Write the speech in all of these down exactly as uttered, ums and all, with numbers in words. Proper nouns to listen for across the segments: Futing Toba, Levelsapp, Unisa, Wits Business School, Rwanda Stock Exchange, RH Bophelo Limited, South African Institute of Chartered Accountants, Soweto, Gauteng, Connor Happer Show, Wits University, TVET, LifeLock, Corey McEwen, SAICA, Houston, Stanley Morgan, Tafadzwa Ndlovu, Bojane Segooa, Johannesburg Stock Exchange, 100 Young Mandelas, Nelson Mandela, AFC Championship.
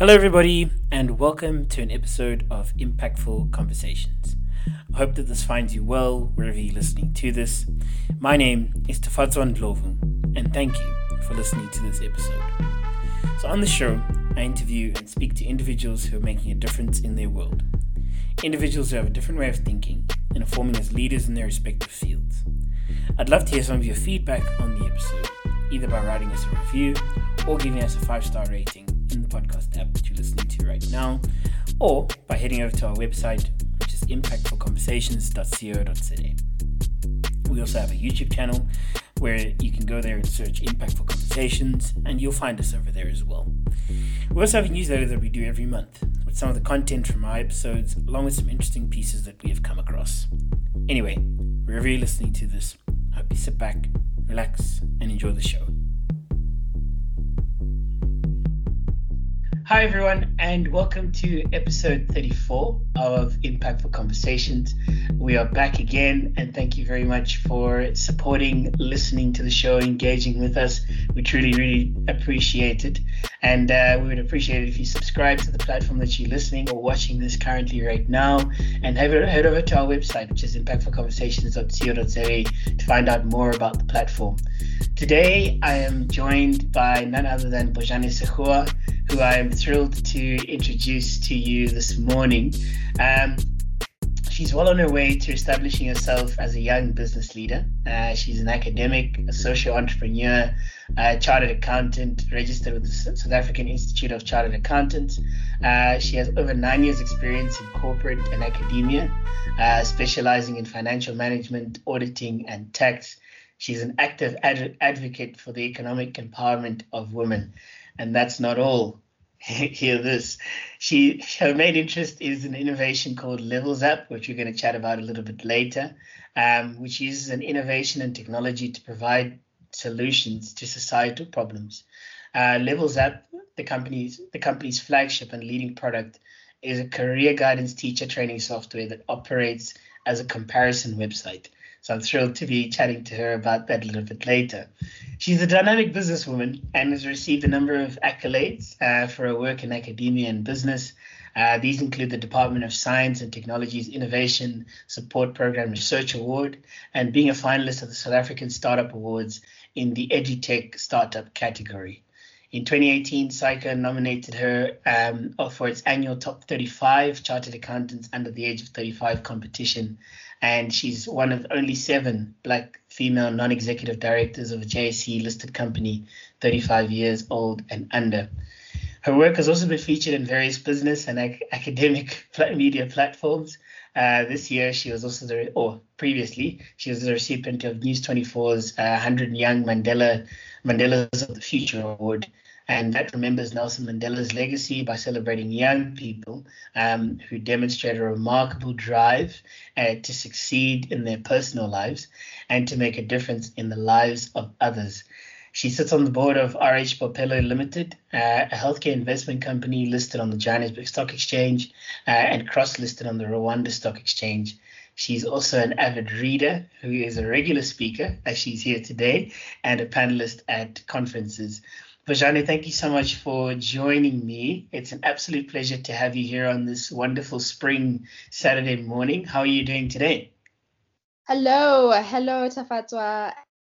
Hello everybody, and welcome to an episode of Impactful Conversations. I hope that this finds you well wherever you're listening to this. My name is Tafadzwa Ndlovu, and thank you for listening to this episode. So on the show, I interview and speak to individuals who are making a difference in their world. Individuals who have a different way of thinking and are forming as leaders in their respective fields. I'd love to hear some of your feedback on the episode, either by writing us a review or giving us a five-star rating in the podcast app that you're listening to right now, or by heading over to our website, which is impactful conversations dot co dot za. We also have a YouTube channel where you can go there and search Impactful Conversations, and you'll find us over there as well. We also have a newsletter that we do every month with some of the content from our episodes, along with some interesting pieces that we have come across. Anyway, wherever you're listening to this, I hope you sit back, relax, and enjoy the show. Hi everyone, and welcome to episode thirty-four of Impactful Conversations. We are back again, and thank you very much for supporting, listening to the show, engaging with us. We truly, really appreciate it, and uh, we would appreciate it if you subscribe to the platform that you're listening or watching this currently right now, and head over to our website, which is impactful conversations dot co dot za, to find out more about the platform. Today, I am joined by none other than Bojane Segooa, who I am thrilled to introduce to you this morning. Um, she's well on her way to establishing herself as a young business leader. Uh, she's an academic, a social entrepreneur, a chartered accountant, registered with the South African Institute of Chartered Accountants. Uh, she has over nine years experience in corporate and academia, uh, specializing in financial management, auditing, and tax. She's an active ad- advocate for the economic empowerment of women. And that's not all. Hear this. She, her main interest is an innovation called Levelsapp, which we're going to chat about a little bit later, um, which uses an innovation and technology to provide solutions to societal problems. Uh, Levelsapp, the company's, the company's flagship and leading product, is a career guidance teacher training software that operates as a comparison website. So I'm thrilled to be chatting to her about that a little bit later. She's a dynamic businesswoman and has received a number of accolades uh, for her work in academia and business. Uh, these include the Department of Science and Technology's Innovation Support Program Research Award and being a finalist of the South African Startup Awards in the EduTech Startup category. In twenty eighteen, SAICA nominated her um, for its annual Top thirty-five Chartered Accountants Under the Age of thirty-five competition, and she's one of only seven Black female non-executive directors of a J S E-listed company, thirty-five years old and under. Her work has also been featured in various business and ac- academic media platforms. Uh, this year, she was also the, or previously, she was the recipient of News twenty-four's uh, one hundred Young Mandela Mandela's of the Future Award, and that remembers Nelson Mandela's legacy by celebrating young people um, who demonstrate a remarkable drive uh, to succeed in their personal lives and to make a difference in the lives of others. She sits on the board of R H Bophelo Limited, uh, a healthcare investment company listed on the Johannesburg Stock Exchange uh, and cross-listed on the Rwanda Stock Exchange. She's also an avid reader who is a regular speaker, as she's here today, and a panelist at conferences. Bojane, thank you so much for joining me. It's an absolute pleasure to have you here on this wonderful spring Saturday morning. How are you doing today? Hello. Hello, Tafadzwa.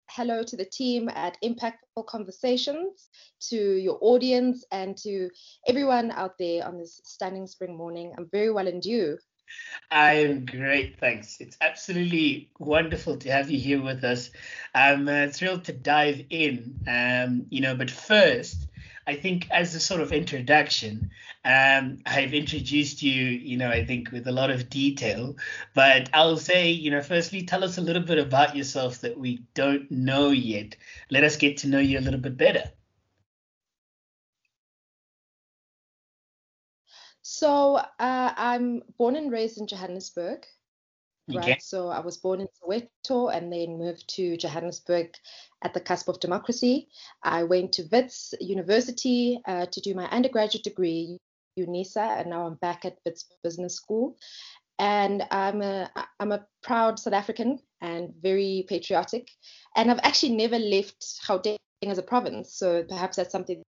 Hello to the team at Impactful Conversations, to your audience, and to everyone out there on this stunning spring morning. I'm very well and you. I'm great, thanks. It's absolutely wonderful to have you here with us. I'm uh, thrilled to dive in, um, you know, but first, I think as a sort of introduction, um, I've introduced you, you know, I think with a lot of detail, but I'll say, you know, firstly, tell us a little bit about yourself that we don't know yet. Let us get to know you a little bit better. So uh, I'm born and raised in Johannesburg, right? Okay. So I was born in Soweto and then moved to Johannesburg at the cusp of democracy. I went to Wits University uh, to do my undergraduate degree, Unisa, and now I'm back at Wits Business School. And I'm a, I'm a proud South African and very patriotic. And I've actually never left Gauteng as a province. So perhaps that's something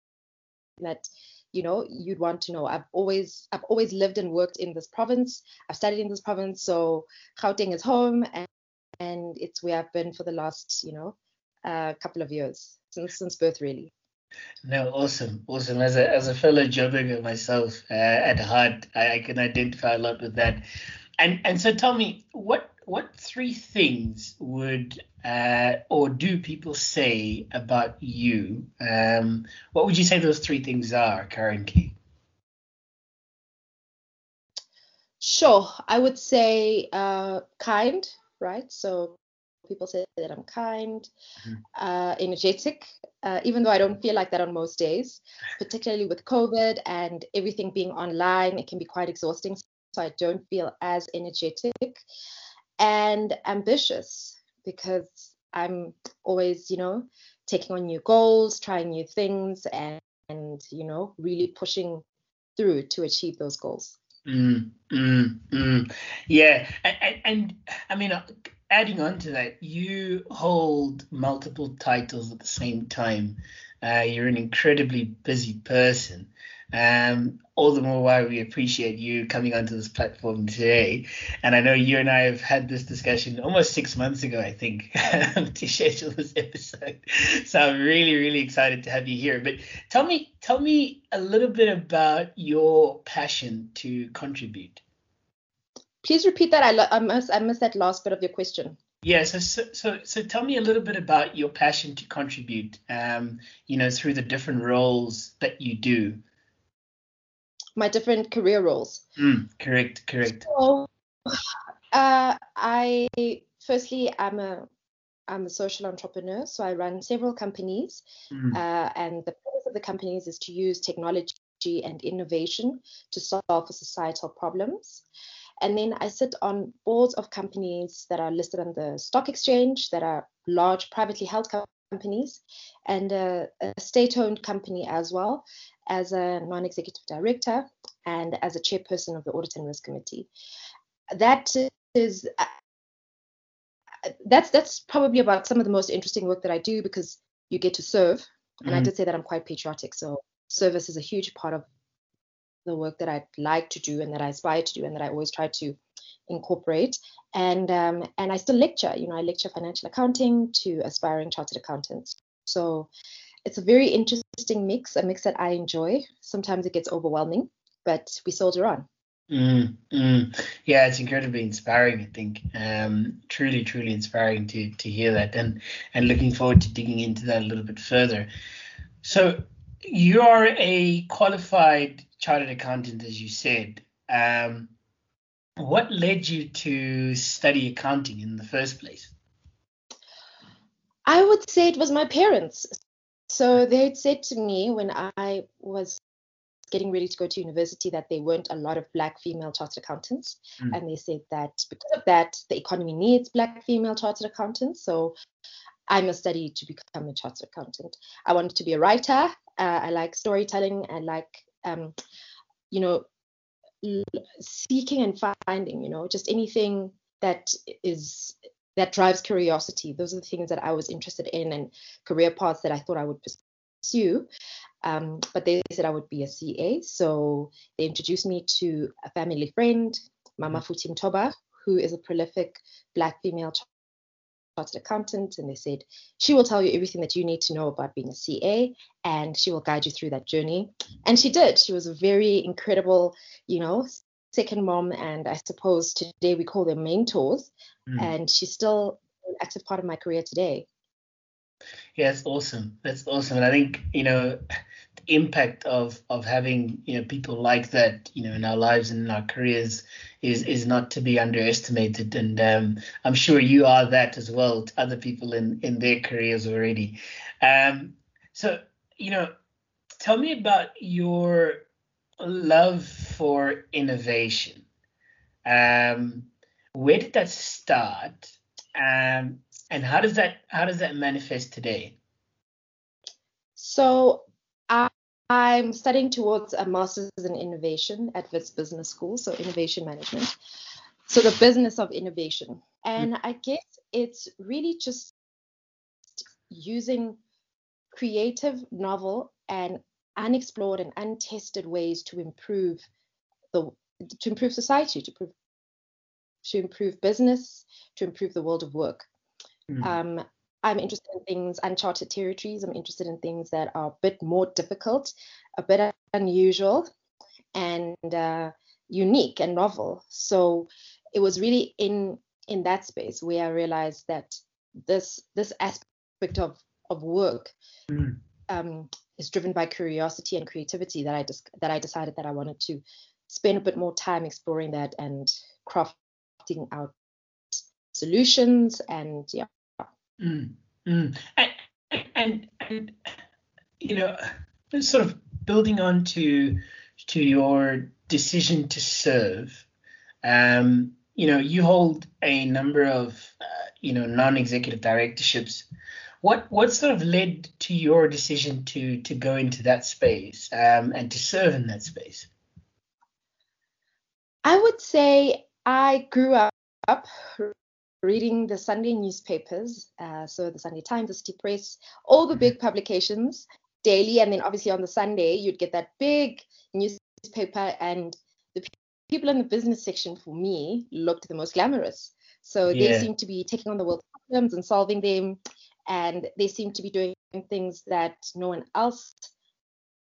that you know, you'd want to know. I've always I've always lived and worked in this province. I've studied in this province, so Gauteng is home, and, and it's where I've been for the last, you know, uh, couple of years since since birth, really. No, awesome, awesome. As a as a fellow Joburger myself, uh, at heart, I, I can identify a lot with that. And and so tell me, what what three things would uh, or do people say about you? Um, what would you say those three things are currently? Sure, I would say uh, kind, right? So people say that I'm kind, mm-hmm. uh, energetic, uh, even though I don't feel like that on most days, particularly with COVID and everything being online, it can be quite exhausting. So I don't feel as energetic, and ambitious, because I'm always, you know, taking on new goals, trying new things, and, and you know, really pushing through to achieve those goals. Mm, mm, mm. Yeah. And, and, and I mean, adding on to that, you hold multiple titles at the same time. Uh, you're an incredibly busy person. Um, all the more why we appreciate you coming onto this platform today. And I know you and I have had this discussion almost six months ago, I think, to schedule this episode. So I'm really, really excited to have you here. But tell me, tell me a little bit about your passion to contribute. Please repeat that. I, lo- I missed I missed that last bit of your question. Yeah, so, so so so tell me a little bit about your passion to contribute, um, you know, through the different roles that you do. My different career roles. Mm, correct, correct. So, uh, I firstly, I'm a I'm a social entrepreneur, so I run several companies, mm. uh, and the purpose of the companies is to use technology and innovation to solve for societal problems. And then I sit on boards of companies that are listed on the stock exchange, that are large privately held companies, and a, a state-owned company as well, as a non-executive director and as a chairperson of the Audit and Risk Committee. That is, that's that's probably about some of the most interesting work that I do, because you get to serve. And mm-hmm. I did say that I'm quite patriotic, so service is a huge part of the work that I'd like to do and that I aspire to do and that I always try to incorporate. And um, and I still lecture, you know, I lecture financial accounting to aspiring chartered accountants. So it's a very interesting mix, a mix that I enjoy. Sometimes it gets overwhelming, but we soldier on. Mm, mm. Yeah, it's incredibly inspiring, I think. Um, truly, truly inspiring to to hear that, and and looking forward to digging into that a little bit further. So you are a qualified chartered accountant, as you said. Um, what led you to study accounting in the first place? I would say it was my parents. So they had said to me when I was getting ready to go to university that there weren't a lot of Black female chartered accountants. Mm. And they said that because of that, the economy needs Black female chartered accountants. So I must study to become a chartered accountant. I wanted to be a writer. Uh, I like storytelling. I like Um, you know, seeking and finding, you know, just anything that is, that drives curiosity. Those are the things that I was interested in, and career paths that I thought I would pursue. Um, but they said I would be a C A. So they introduced me to a family friend, Mama Futing Toba, who is a prolific Black female chartered accountant. And they said, she will tell you everything that you need to know about being a C A, and she will guide you through that journey. And she did. She was a very incredible, you know, second mom. And I suppose today we call them mentors. Mm. And she's still an active part of my career today. Yeah, that's awesome. That's awesome. And I think, you know, the impact of of having, you know, people like that, you know, in our lives and in our careers is is not to be underestimated. And um, I'm sure you are that as well to other people in, in their careers already. Um, so, you know, tell me about your love for innovation. Um, where did that start? Um And how does that how does that manifest today? So I, I'm studying towards a master's in innovation at Wits Business School, so innovation management. So the business of innovation. And I guess it's really just using creative, novel, and unexplored and untested ways to improve the to improve society, to improve, to improve business, to improve the world of work. Mm. Um, I'm interested in things, uncharted territories. I'm interested in things that are a bit more difficult, a bit unusual, and uh, unique and novel. So it was really in in that space where I realized that this this aspect of of work mm. um, is driven by curiosity and creativity, that I dis- that I decided that I wanted to spend a bit more time exploring that and crafting out solutions and yeah. Mm, mm. And, and, and, you know, sort of building on to, to your decision to serve, um, you know, you hold a number of, uh, you know, non-executive directorships. What what sort of led to your decision to, to go into that space um, and to serve in that space? I would say I grew up, up reading the Sunday newspapers, uh, so the Sunday Times, the City Press, all the big publications daily. And then obviously on the Sunday, you'd get that big newspaper, and the pe- people in the business section, for me, looked the most glamorous. So yeah. They seemed to be taking on the world's problems and solving them. And they seemed to be doing things that no one else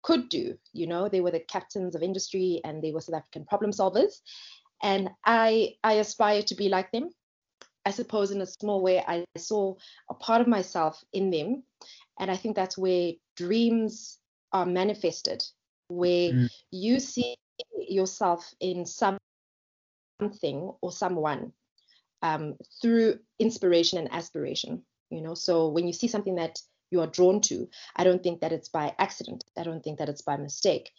could do. You know, they were the captains of industry and they were South African problem solvers. And I, I aspire to be like them. I suppose in a small way, I saw a part of myself in them. And I think that's where dreams are manifested, where mm. you see yourself in some, something or someone um, through inspiration and aspiration. You know, so when you see something that you are drawn to, I don't think that it's by accident. I don't think that it's by mistake.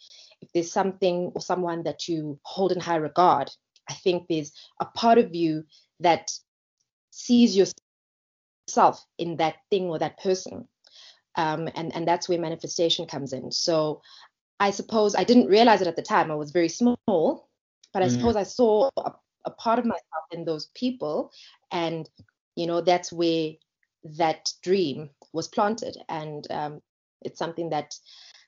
If there's something or someone that you hold in high regard, I think there's a part of you that sees yourself in that thing or that person. Um, and, and that's where manifestation comes in. So I suppose I didn't realize it at the time. I was very small, but I mm. suppose I saw a, a part of myself in those people. And, you know, that's where that dream was planted. And um, it's something that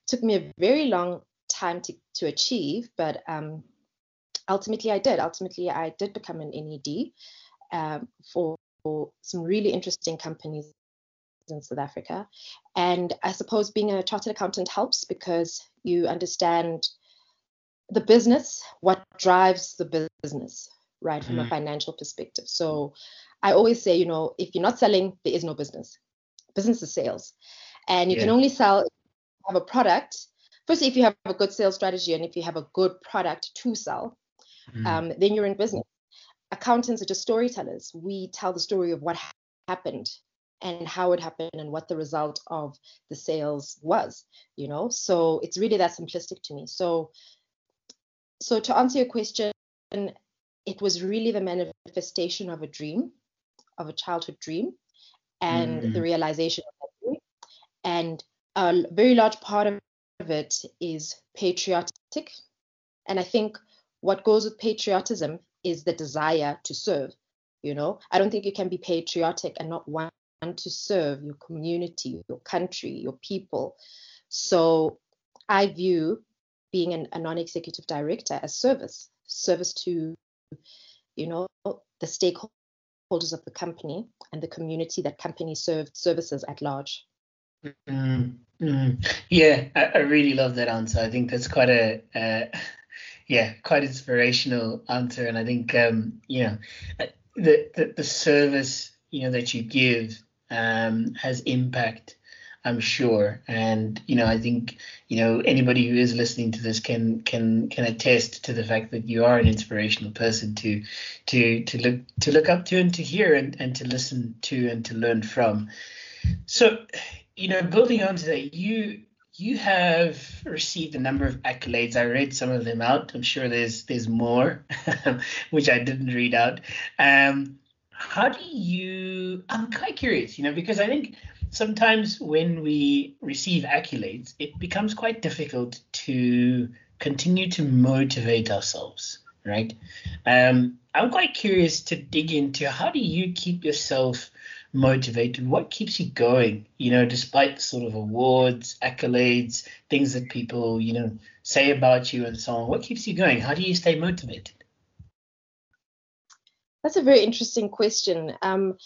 took me a very long time to, to achieve. But um, ultimately, I did. Ultimately, I did become an N E D. Um, for, for some really interesting companies in South Africa. And I suppose being a chartered accountant helps because you understand the business, what drives the business, right, from mm. a financial perspective. So I always say, you know, if you're not selling, there is no business. Business is sales. And you yeah. can only sell if you have a product. Firstly, if you have a good sales strategy and if you have a good product to sell, mm. um, then you're in business. Accountants are just storytellers. We tell the story of what ha- happened and how it happened and what the result of the sales was, you know. So it's really that simplistic to me. So, so to answer your question, it was really the manifestation of a dream, of a childhood dream, and mm. the realization of that dream. And a very large part of it is patriotic. And I think what goes with patriotism is the desire to serve. You know, I don't think you can be patriotic and not want to serve your community, your country, your people. So I view being an, a non-executive director as service, service to, you know, the stakeholders of the company and the community that company served services at large. Mm-hmm. Yeah, I, I really love that answer. I think that's quite a... Uh... Yeah, quite inspirational answer. And I think, um, you know, the, the, the service, you know, that you give um, has impact, I'm sure. And, you know, I think, you know, anybody who is listening to this can can can attest to the fact that you are an inspirational person to to to look to look up to and to hear and, and to listen to and to learn from. So, you know, building on to that, you You have received a number of accolades. I read some of them out. I'm sure there's there's more, which I didn't read out. Um, how do you? I'm quite curious, you know, because I think sometimes when we receive accolades, it becomes quite difficult to continue to motivate ourselves, right? Um, I'm quite curious to dig into how do you keep yourself motivated? What keeps you going, you know, despite sort of awards, accolades, things that people, you know, say about you and so on? What keeps you going? How do you stay motivated? That's a very interesting question. Um,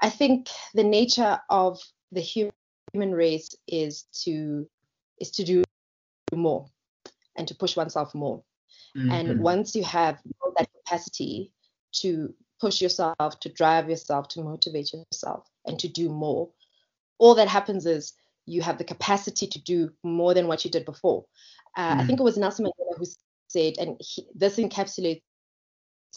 I think the nature of the human race is to is to do more and to push oneself more. Mm-hmm. And once you have that capacity to push yourself, to drive yourself, to motivate yourself, and to do more, all that happens is you have the capacity to do more than what you did before. Uh, mm. I think it was Nelson Mandela who said, and he, this encapsulates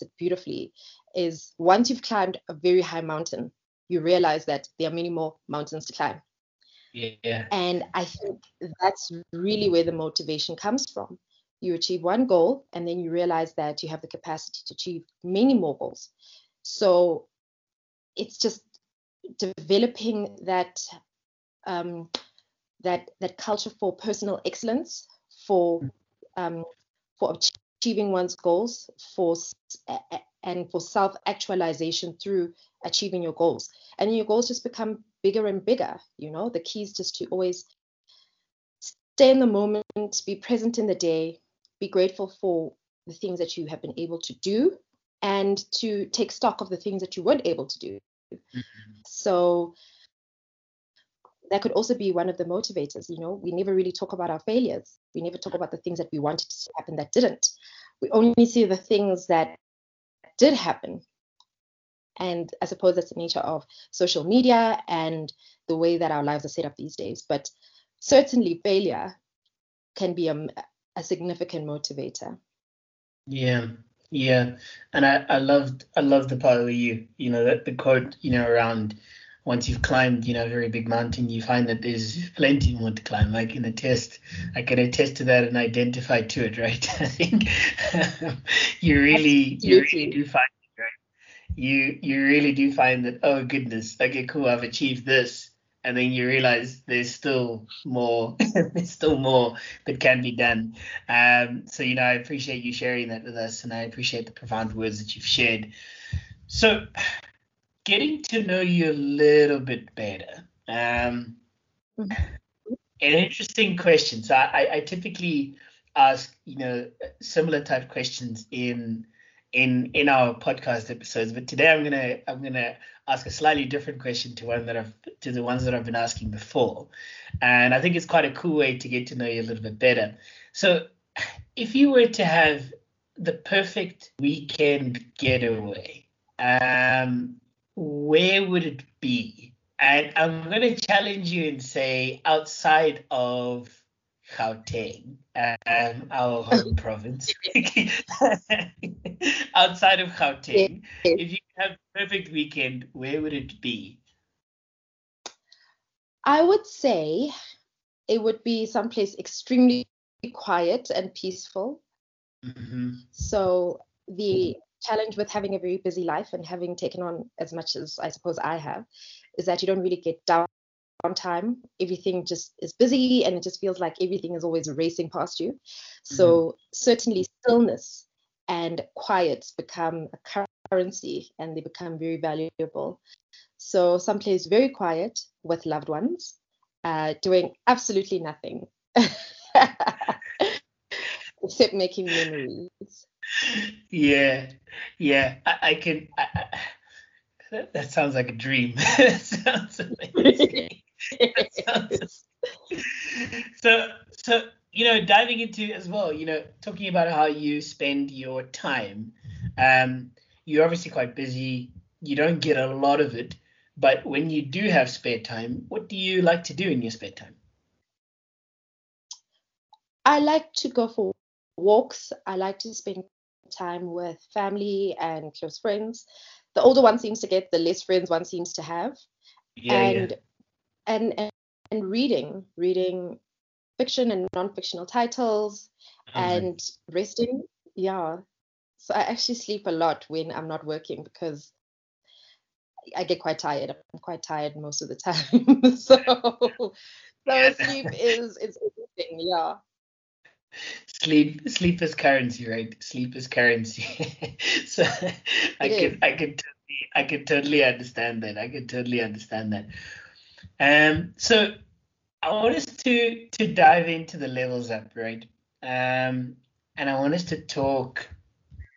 it beautifully, is once you've climbed a very high mountain, you realize that there are many more mountains to climb. Yeah. And I think that's really where the motivation comes from. You achieve one goal, and then you realize that you have the capacity to achieve many more goals. So it's just developing that um, that that culture for personal excellence, for um, for achieving one's goals, for and for self-actualization through achieving your goals. And your goals just become bigger and bigger. You know, the key is just to always stay in the moment, be present in the day, be grateful for the things that you have been able to do, and to take stock of the things that you weren't able to do. Mm-hmm. So that could also be one of the motivators. You know, we never really talk about our failures. We never talk about the things that we wanted to happen that didn't. We only see the things that did happen. And I suppose that's the nature of social media and the way that our lives are set up these days. But certainly failure can be a, a significant motivator. Yeah, yeah. And I, I loved I loved the part where you, you know, the, the quote, you know, around once you've climbed, you know, a very big mountain, you find that there's plenty more to climb. I can attest, I can attest to that and identify to it, right? I think you really, you really do find it, right? You, you really do find that, oh, goodness, okay, cool, I've achieved this. And then you realize there's still more, there's still more that can be done. Um, so, you know, I appreciate you sharing that with us, and I appreciate the profound words that you've shared. So getting to know you a little bit better, um, mm-hmm. an interesting question. So I, I typically ask, you know, similar type questions in in in our podcast episodes, but today I'm gonna I'm gonna ask a slightly different question to one that I've to the ones that I've been asking before, and I think it's quite a cool way to get to know you a little bit better. So, if you were to have the perfect weekend getaway, um, where would it be? And I'm gonna challenge you and say outside of Gauteng, um, our home province. Outside of Gauteng, if you could have a perfect weekend, where would it be? I would say it would be someplace extremely quiet and peaceful. Mm-hmm. So the challenge with having a very busy life and having taken on as much as I suppose I have is that you don't really get down time. Everything just is busy, and it just feels like everything is always racing past you. So mm-hmm. certainly stillness and quiet become a currency, and they become very valuable. So someplace very quiet with loved ones, uh, doing absolutely nothing except making memories. Yeah, yeah, I, I can. I, I, that, that sounds like a dream. That sounds amazing. so so you know, diving into as well, you know, talking about how you spend your time, um you're obviously quite busy, you don't get a lot of it, but when you do have spare time, what do you like to do in your spare time? I like to go for walks. I like to spend time with family and close friends. The older one seems to get, the less friends one seems to have. yeah, and yeah. And, and and reading, reading fiction and non-fictional titles, mm-hmm. and resting. Yeah. So I actually sleep a lot when I'm not working because I get quite tired. I'm quite tired most of the time. so so yeah. Sleep is is everything. Yeah. Sleep, sleep is currency, right? Sleep is currency. so I could, I could. I can totally understand that. I can totally understand that. Um, so I want us to to dive into the Levelsapp, right? Um, and I want us to talk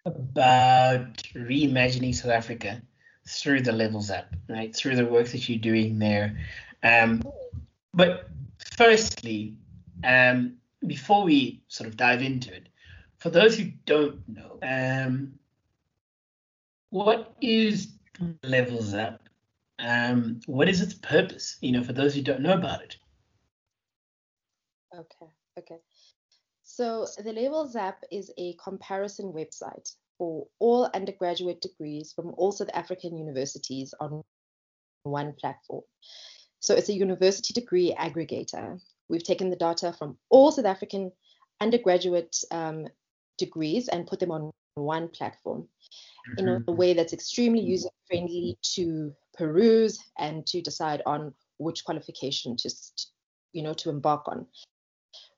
about reimagining South Africa through the Levelsapp, right? Through the work that you're doing there. Um, but firstly, um, before we sort of dive into it, for those who don't know, um, what is Levelsapp? Um, what is its purpose? You know, for those who don't know about it. Okay, okay. So the Levelsapp is a comparison website for all undergraduate degrees from all South African universities on one platform. So it's a university degree aggregator. We've taken the data from all South African undergraduate um, degrees and put them on one platform mm-hmm. in a way that's extremely user-friendly to peruse and to decide on which qualification to, you know, to embark on.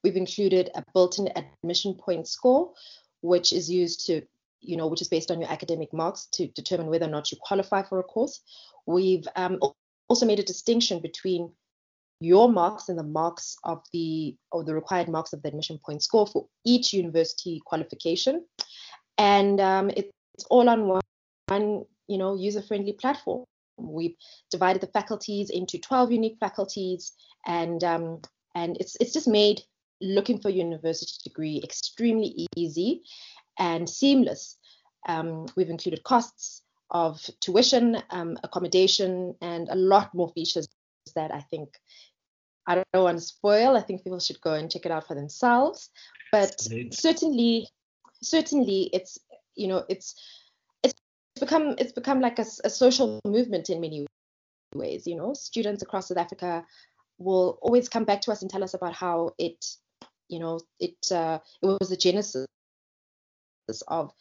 We've included a built-in admission point score, which is used to, you know, which is based on your academic marks to determine whether or not you qualify for a course. We've um, also made a distinction between your marks and the marks of the, or the required marks of the admission point score for each university qualification. And um, it, it's all on one, one, you know, user-friendly platform. We've divided the faculties into twelve unique faculties, and um, and it's it's just made looking for a university degree extremely easy and seamless. Um, we've included costs of tuition, um, accommodation, and a lot more features that I think I don't want to spoil. I think people should go and check it out for themselves. But Absolutely. certainly, certainly, it's you know it's. become it's become like a, a social movement in many ways. You know, students across South Africa will always come back to us and tell us about how it, you know, it uh, it was the genesis of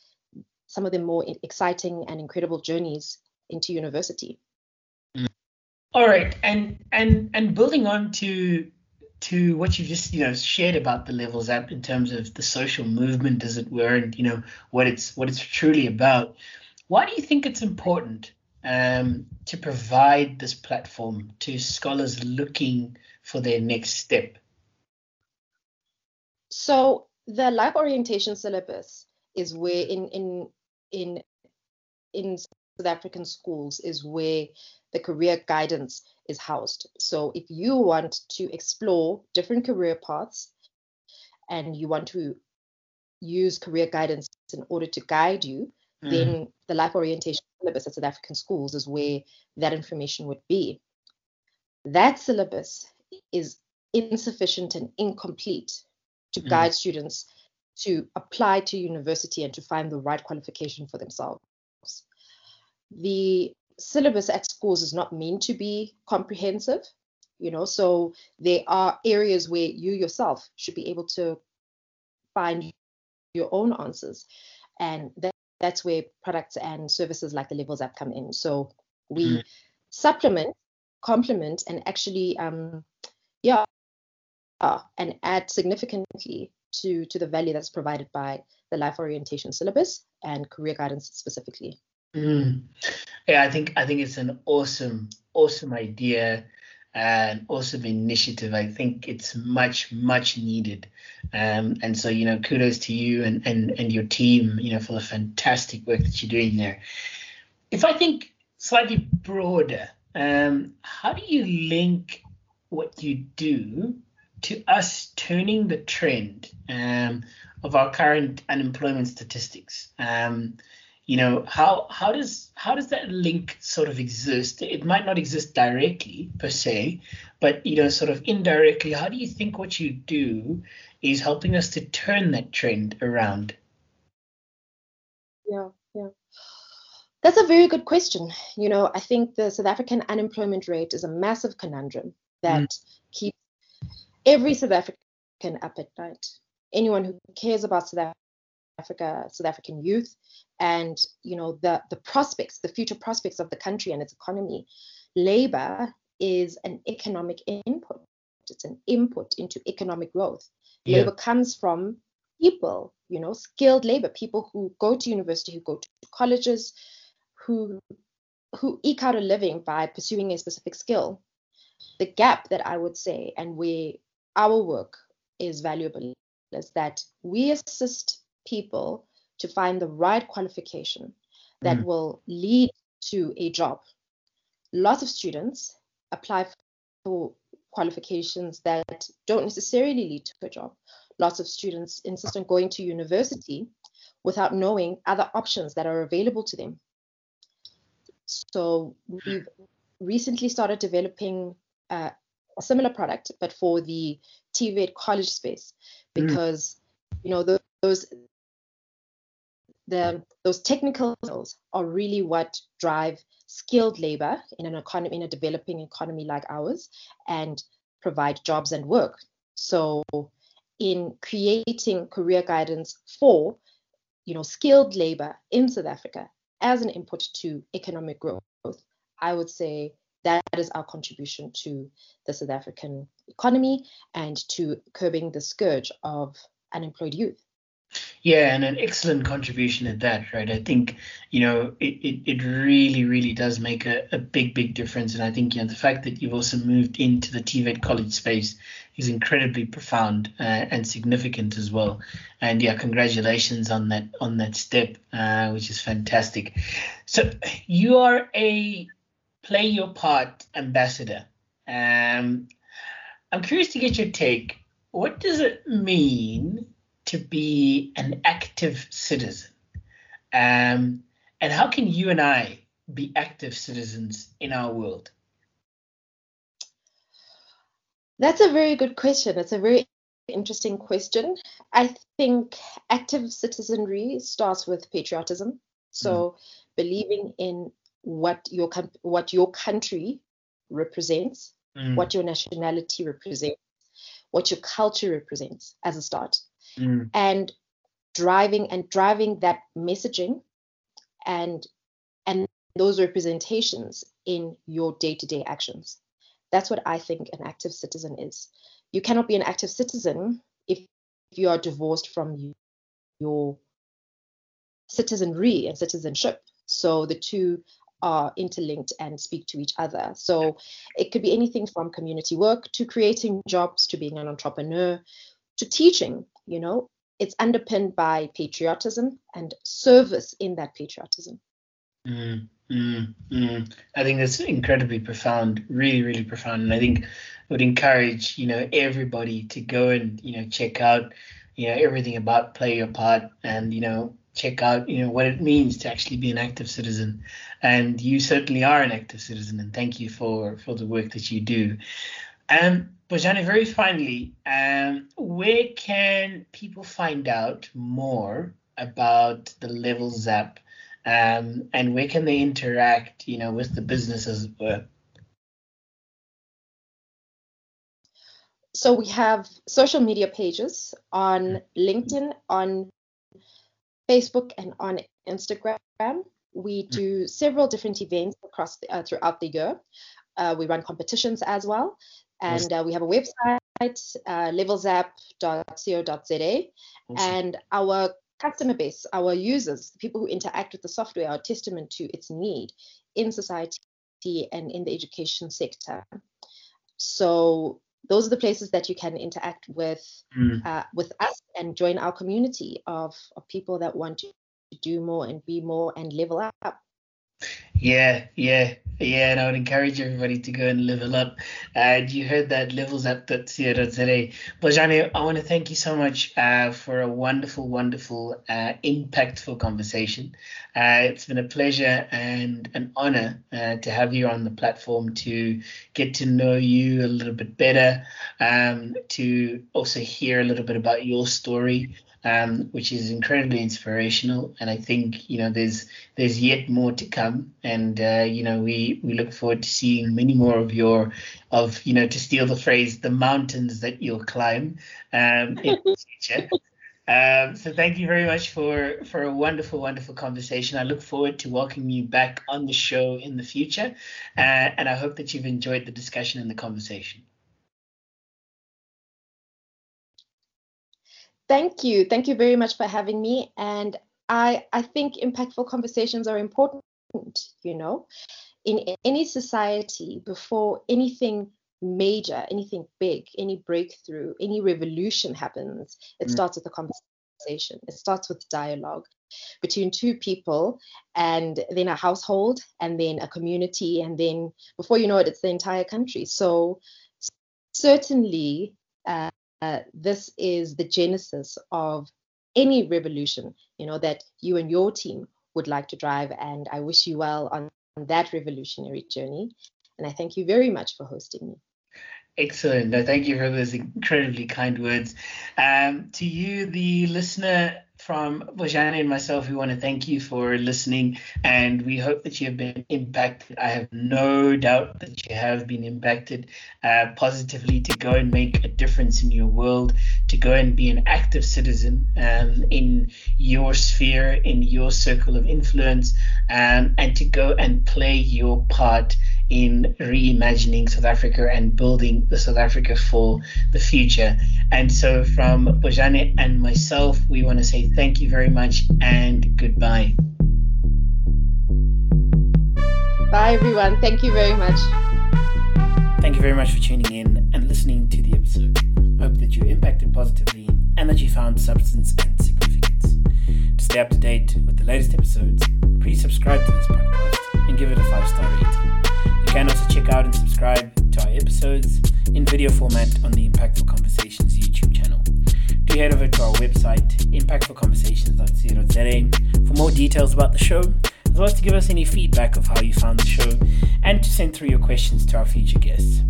some of the more exciting and incredible journeys into university. All right, and and and building on to to what you just you know shared about the Levelsapp in terms of the social movement, as it were, and you know what it's what it's truly about. Why do you think it's important um, to provide this platform to scholars looking for their next step? So the life orientation syllabus is where in in in in South African schools is where the career guidance is housed. So if you want to explore different career paths and you want to use career guidance in order to guide you, Mm. then the life orientation syllabus at South African schools is where that information would be. That syllabus is insufficient and incomplete to mm. guide students to apply to university and to find the right qualification for themselves. The syllabus at schools is not meant to be comprehensive, you know, so there are areas where you yourself should be able to find your own answers, and that That's where products and services like the Levelsapp come in. So we mm. supplement, complement, and actually, um, yeah, uh, and add significantly to, to the value that's provided by the life orientation syllabus and career guidance specifically. Mm. Yeah, I think I think it's an awesome, awesome idea, an awesome initiative. I think it's much, much needed. Um, and so, you know, kudos to you and, and, and your team, you know, for the fantastic work that you're doing there. If I think slightly broader, um, how do you link what you do to us turning the trend um, of our current unemployment statistics? Um, you know, how how does how does that link sort of exist? It might not exist directly per se, but, you know, sort of indirectly, how do you think what you do is helping us to turn that trend around? Yeah, yeah. That's a very good question. You know, I think the South African unemployment rate is a massive conundrum that mm. keeps every South African up at night. Anyone who cares about South Africa, South African youth, and, you know, the, the prospects, the future prospects of the country and its economy. Labor is an economic input. It's an input into economic growth. Yeah. Labor comes from people, you know, skilled labor, people who go to university, who go to colleges, who who eke out a living by pursuing a specific skill. The gap that I would say, and where our work is valuable, is that we assist people to find the right qualification that mm. will lead to a job. Lots of students apply for qualifications that don't necessarily lead to a job. Lots of students insist on going to university without knowing other options that are available to them. So we've recently started developing uh, a similar product, but for the T VET college space, because mm. you know those those, the, those technical skills are really what drive skilled labor in an economy, in a developing economy like ours, and provide jobs and work. So in creating career guidance for, you know, skilled labor in South Africa as an input to economic growth, I would say that is our contribution to the South African economy and to curbing the scourge of unemployed youth. Yeah, and an excellent contribution at that, right? I think, you know, it, it, it really, really does make a, a big, big difference. And I think, you know, the fact that you've also moved into the T VET college space is incredibly profound uh, and significant as well. And yeah, congratulations on that on that step, uh, which is fantastic. So you are a Play Your Part ambassador. Um, I'm curious to get your take. What does it mean to be an active citizen? Um, and how can you and I be active citizens in our world? That's a very good question. It's a very interesting question. I think active citizenry starts with patriotism. So mm. believing in what your what your country represents, mm. what your nationality represents, what your culture represents as a start. Mm. And driving and driving that messaging and and those representations in your day-to-day actions. That's what I think an active citizen is. You cannot be an active citizen if, if you are divorced from you, your citizenry and citizenship. So the two are interlinked and speak to each other. So it could be anything from community work to creating jobs to being an entrepreneur to teaching. You know, it's underpinned by patriotism and service in that patriotism. Mm, mm, mm. I think that's incredibly profound, really, really profound. And I think I would encourage, you know, everybody to go and, you know, check out, you know, everything about Play Your Part and, you know, check out, you know, what it means to actually be an active citizen. And you certainly are an active citizen. And thank you for, for the work that you do. Um, Bojane, very finally, um, where can people find out more about the Levelsapp, um, and where can they interact, you know, with the business, as it were? So we have social media pages on LinkedIn, on Facebook, and on Instagram. We do several different events across the, uh, throughout the year. Uh, we run competitions as well. And uh, we have a website, uh, levelsapp dot co dot za. Awesome. And our customer base, our users, the people who interact with the software, are a testament to its need in society and in the education sector. So those are the places that you can interact with mm. uh, with us and join our community of, of people that want to do more and be more and level up. Yeah, yeah, yeah, and I would encourage everybody to go and level up. And uh, you heard that, levelsapp dot co dot za. Bojane, I want to thank you so much uh, for a wonderful, wonderful, uh, impactful conversation. Uh, it's been a pleasure and an honor uh, to have you on the platform, to get to know you a little bit better, um, to also hear a little bit about your story. Um, which is incredibly inspirational, and I think, you know, there's there's yet more to come, and uh, you know, we we look forward to seeing many more of your of you know, to steal the phrase, the mountains that you'll climb um, in the future. Um, so thank you very much for, for a wonderful, wonderful conversation. I look forward to welcoming you back on the show in the future, uh, and I hope that you've enjoyed the discussion and the conversation. Thank you. Thank you very much for having me. And I, I think impactful conversations are important you know, in, in any society, before anything major, anything big, any breakthrough, any revolution happens, it mm. starts with a conversation. It starts with dialogue between two people, and then a household, and then a community, and then before you know it, it's the entire country. So certainly uh, uh, this is the genesis of any revolution, you know, that you and your team would like to drive, and I wish you well on, on that revolutionary journey. And I thank you very much for hosting me. Excellent. No, thank you for those incredibly kind words. Um, to you, the listener, from Bojane and myself, we want to thank you for listening, and we hope that you have been impacted. I have no doubt that you have been impacted uh, positively to go and make a difference in your world, to go and be an active citizen um, in your sphere, in your circle of influence, um, and to go and play your part in reimagining South Africa and building the South Africa for the future. And so from Bojane and myself, we want to say thank you very much and goodbye. Bye, everyone. Thank you very much. Thank you very much for tuning in and listening to the episode. I hope that you were impacted positively and that you found substance and significance. To stay up to date with the latest episodes, please subscribe to this podcast and give it a five-star rating. You can also check out and subscribe to our episodes in video format on the Impactful Conversations YouTube channel. Do head over to our website, impactful conversations dot co dot za, for more details about the show, as well as to give us any feedback of how you found the show and to send through your questions to our future guests.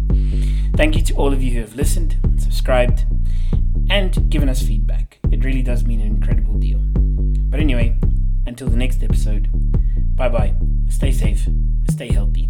Thank you to all of you who have listened, subscribed, and given us feedback. It really does mean an incredible deal. But anyway, until the next episode, bye bye, stay safe, stay healthy.